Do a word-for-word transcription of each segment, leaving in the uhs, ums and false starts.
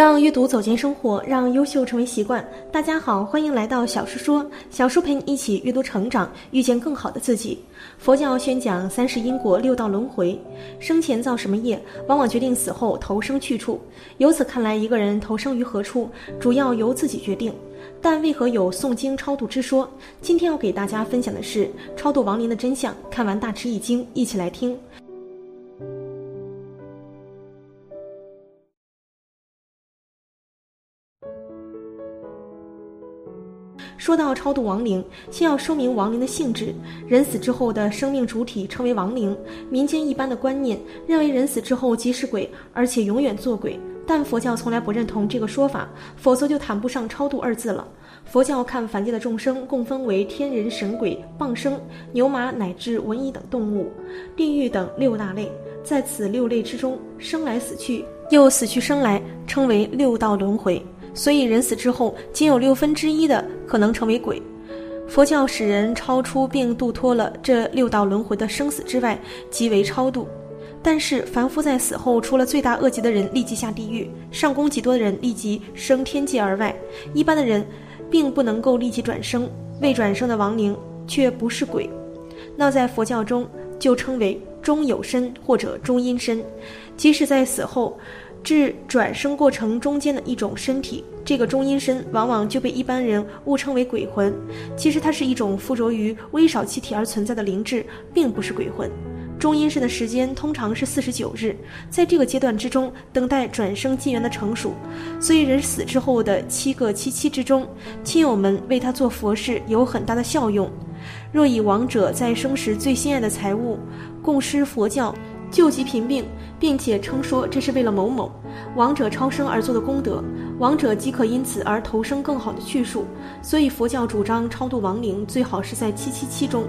让阅读走进生活，让优秀成为习惯。大家好，欢迎来到小叔说，小叔陪你一起阅读成长，遇见更好的自己。佛教宣讲三世因果、六道轮回，生前造什么业，往往决定死后投生去处。由此看来，一个人投生于何处，主要由自己决定。但为何有诵经超度之说？今天要给大家分享的是超度亡灵的真相。看完大吃一惊，一起来听。说到超度亡灵，先要说明亡灵的性质。人死之后的生命主体称为亡灵，民间一般的观念认为人死之后即是鬼，而且永远做鬼。但佛教从来不认同这个说法，否则就谈不上超度二字了。佛教看凡界的众生共分为天人、神鬼、傍生、牛马乃至蚊蚁等动物、地狱等六大类。在此六类之中，生来死去，又死去生来，称为六道轮回。所以人死之后，仅有六分之一的可能成为鬼。佛教使人超出并度脱了这六道轮回的生死之外，即为超度。但是凡夫在死后，除了罪大恶极的人立即下地狱，上功极多的人立即升天界而外，一般的人并不能够立即转生。未转生的亡灵却不是鬼，那在佛教中就称为中有身或者中阴身，即使在死后至转生过程中间的一种身体。这个中阴身往往就被一般人误称为鬼魂，其实它是一种附着于微少气体而存在的灵智，并不是鬼魂。中阴身的时间通常是四十九日，在这个阶段之中等待转生机缘的成熟。所以人死之后的七个七七之中，亲友们为他做佛事有很大的效用。若以亡者在生时最心爱的财物供施佛教，救济贫病，并且称说这是为了某某亡者超生而做的功德，亡者即可因此而投生更好的去处。所以佛教主张超度亡灵最好是在七七七中。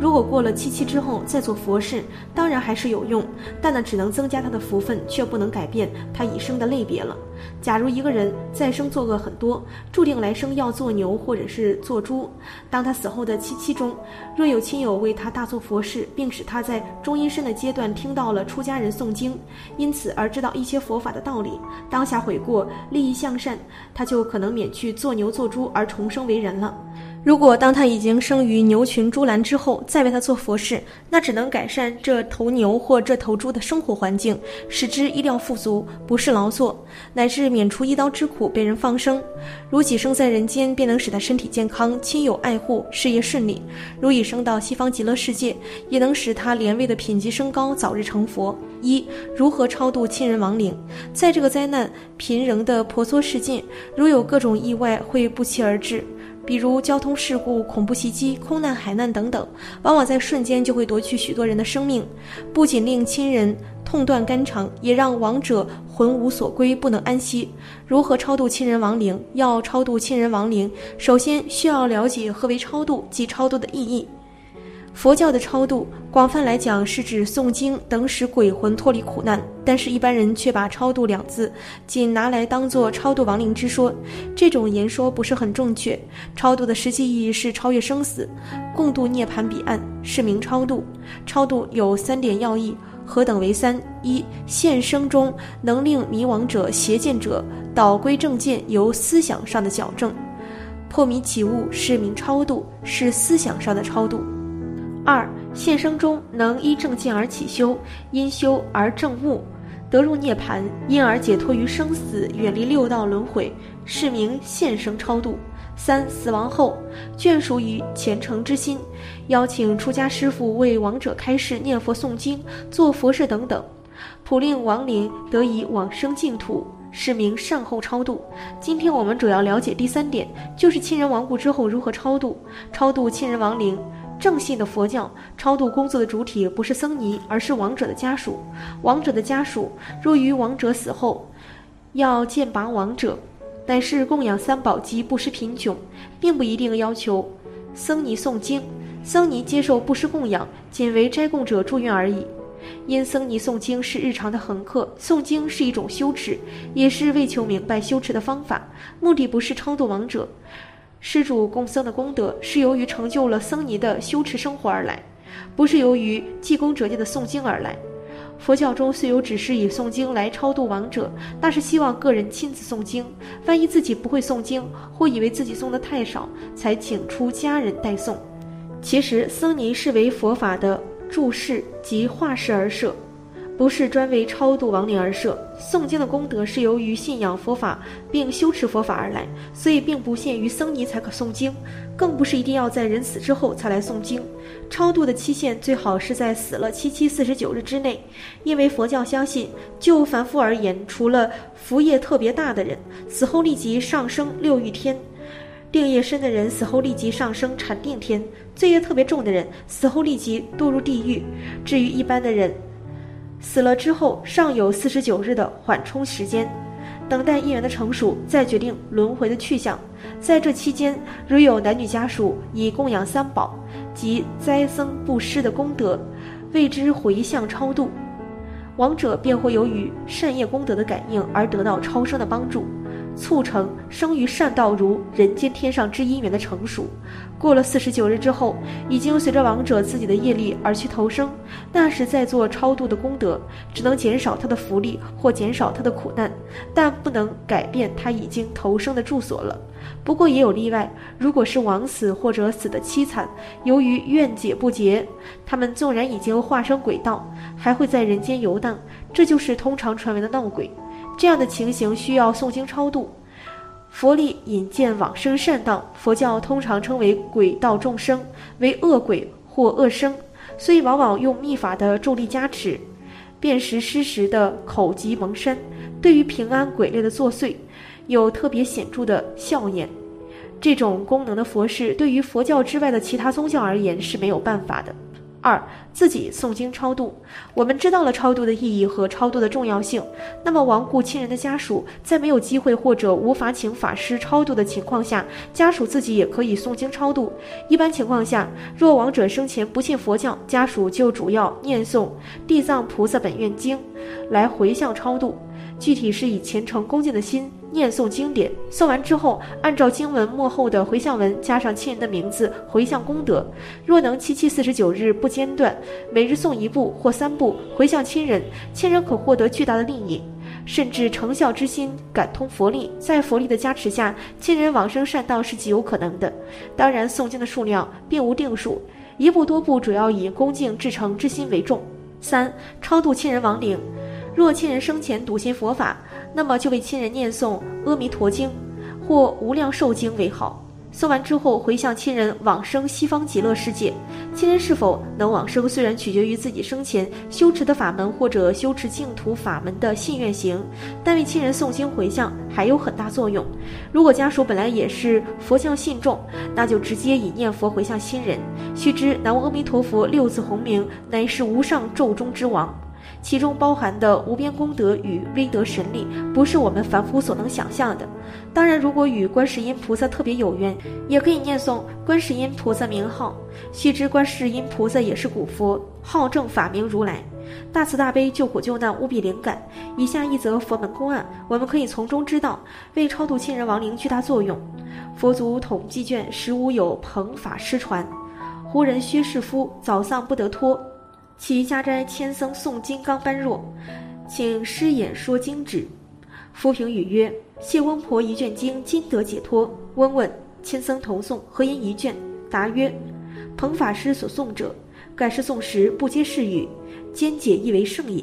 如果过了七七之后再做佛事，当然还是有用，但呢只能增加他的福分，却不能改变他已生的类别了。假如一个人再生作恶很多，注定来生要做牛或者是做猪，当他死后的七七中，若有亲友为他大做佛事，并使他在中阴身的阶段听到了出家人诵经，因此而知道一些佛法的道理，当下悔过，利益向善，他就可能免去做牛做猪而重生为人了。如果当他已经生于牛群猪栏之后再为他做佛事，那只能改善这头牛或这头猪的生活环境，使之衣料富足，不是劳作，乃至免除一刀之苦，被人放生。如己生在人间，便能使他身体健康，亲友爱护，事业顺利。如已生到西方极乐世界，也能使他连位的品级升高，早日成佛。一、如何超度亲人亡灵？在这个灾难频仍的婆娑世界，如有各种意外会不期而至，比如交通事故、恐怖袭击、空难、海难等等，往往在瞬间就会夺去许多人的生命，不仅令亲人痛断肝肠，也让亡者魂无所归，不能安息。如何超度亲人亡灵？要超度亲人亡灵，首先需要了解何为超度及超度的意义。佛教的超度，广泛来讲是指诵经等使鬼魂脱离苦难，但是一般人却把超度两字仅拿来当作超度亡灵之说，这种言说不是很正确。超度的实际意义是超越生死，共度涅槃彼岸，是名超度。超度有三点要义，何等为三？一、现生中能令迷惘者、邪见者导归正见，由思想上的矫正破迷起悟，是名超度，是思想上的超度。二、现生中能依正见而起修，因修而正悟，得入涅槃，因而解脱于生死，远离六道轮回，是名现生超度。三、死亡后眷属于虔诚之心，邀请出家师父为亡者开示、念佛诵经、做佛事等等，普令亡灵得以往生净土，是名善后超度。今天我们主要了解第三点，就是亲人亡故之后如何超度。超度亲人亡灵，正信的佛教超度工作的主体不是僧尼，而是亡者的家属。亡者的家属若于亡者死后要荐拔亡者，乃是供养三宝及布施贫穷，并不一定要求僧尼诵经，僧尼接受布施供养，仅为斋供者住院而已。因僧尼诵经是日常的恒课，诵经是一种修持，也是为求明白修持的方法，目的不是超度亡者。施主供僧的功德是由于成就了僧尼的修持生活而来，不是由于济公折戒的诵经而来。佛教中虽有指示以诵经来超度亡者，那是希望个人亲自诵经。万一自己不会诵经，或以为自己诵得太少，才请出家人代诵。其实，僧尼是为佛法的注释及化释而设，不是专为超度亡灵而设。诵经的功德是由于信仰佛法并修持佛法而来，所以并不限于僧尼才可诵经，更不是一定要在人死之后才来诵经。超度的期限最好是在死了七七四十九日之内，因为佛教相信，就凡夫而言，除了福业特别大的人，死后立即上升六欲天；定业深的人死后立即上升禅定天；罪业特别重的人死后立即堕入地狱。至于一般的人，死了之后尚有四十九日的缓冲时间，等待因缘的成熟，再决定轮回的去向。在这期间，如有男女家属以供养三宝及斋僧布施的功德，为之回向超度，亡者便会由于善业功德的感应而得到超生的帮助，促成生于善道如人间天上之因缘的成熟。过了四十九日之后，已经随着亡者自己的业力而去投生，那时再做超度的功德，只能减少他的福利或减少他的苦难，但不能改变他已经投生的住所了。不过也有例外，如果是枉死或者死得凄惨，由于愿解不结，他们纵然已经化身鬼道，还会在人间游荡，这就是通常传闻的闹鬼。这样的情形需要诵经超度。佛力引荐往生善道，佛教通常称为鬼道众生为恶鬼或恶生，所以往往用密法的重力加持，辨识失实的口及蒙山，对于平安鬼类的作祟有特别显著的效验。这种功能的佛事对于佛教之外的其他宗教而言是没有办法的。二、自己诵经超度。我们知道了超度的意义和超度的重要性，那么亡故亲人的家属在没有机会或者无法请法师超度的情况下，家属自己也可以诵经超度。一般情况下，若亡者生前不信佛教，家属就主要念诵地藏菩萨本愿经来回向超度，具体是以虔诚恭敬的心念诵经典，诵完之后按照经文末后的回向文加上亲人的名字回向功德。若能七七四十九日不间断，每日诵一部或三部回向亲人，亲人可获得巨大的利益，甚至成孝之心感通佛力，在佛力的加持下，亲人往生善道是极有可能的。当然诵经的数量并无定数，一部多部主要以恭敬至诚之心为重。三、超度亲人亡灵。若亲人生前笃信佛法，那么就为亲人念诵阿弥陀经或无量寿经为好。诵完之后回向亲人往生西方极乐世界。亲人是否能往生，虽然取决于自己生前修持的法门或者修持净土法门的信愿行，但为亲人诵经回向还有很大作用。如果家属本来也是佛教信众，那就直接以念佛回向亲人。须知南无阿弥陀佛六字洪名乃是无上咒中之王，其中包含的无边功德与威德神力不是我们凡夫所能想象的。当然，如果与观世音菩萨特别有缘，也可以念诵观世音菩萨名号。须知观世音菩萨也是古佛，号正法名如来，大慈大悲，救苦救难，无比灵感。以下一则佛门公案，我们可以从中知道为超度亲人亡灵巨大作用。佛祖统计卷十五有彭法师传，胡人薛世夫早丧不得脱，其家斋千僧诵金刚般若，请师演说经旨。夫评语曰：谢翁婆一卷经，今得解脱。翁问千僧同诵何因一卷？答曰：彭法师所诵者，盖是诵时不接是语，兼解亦为圣也。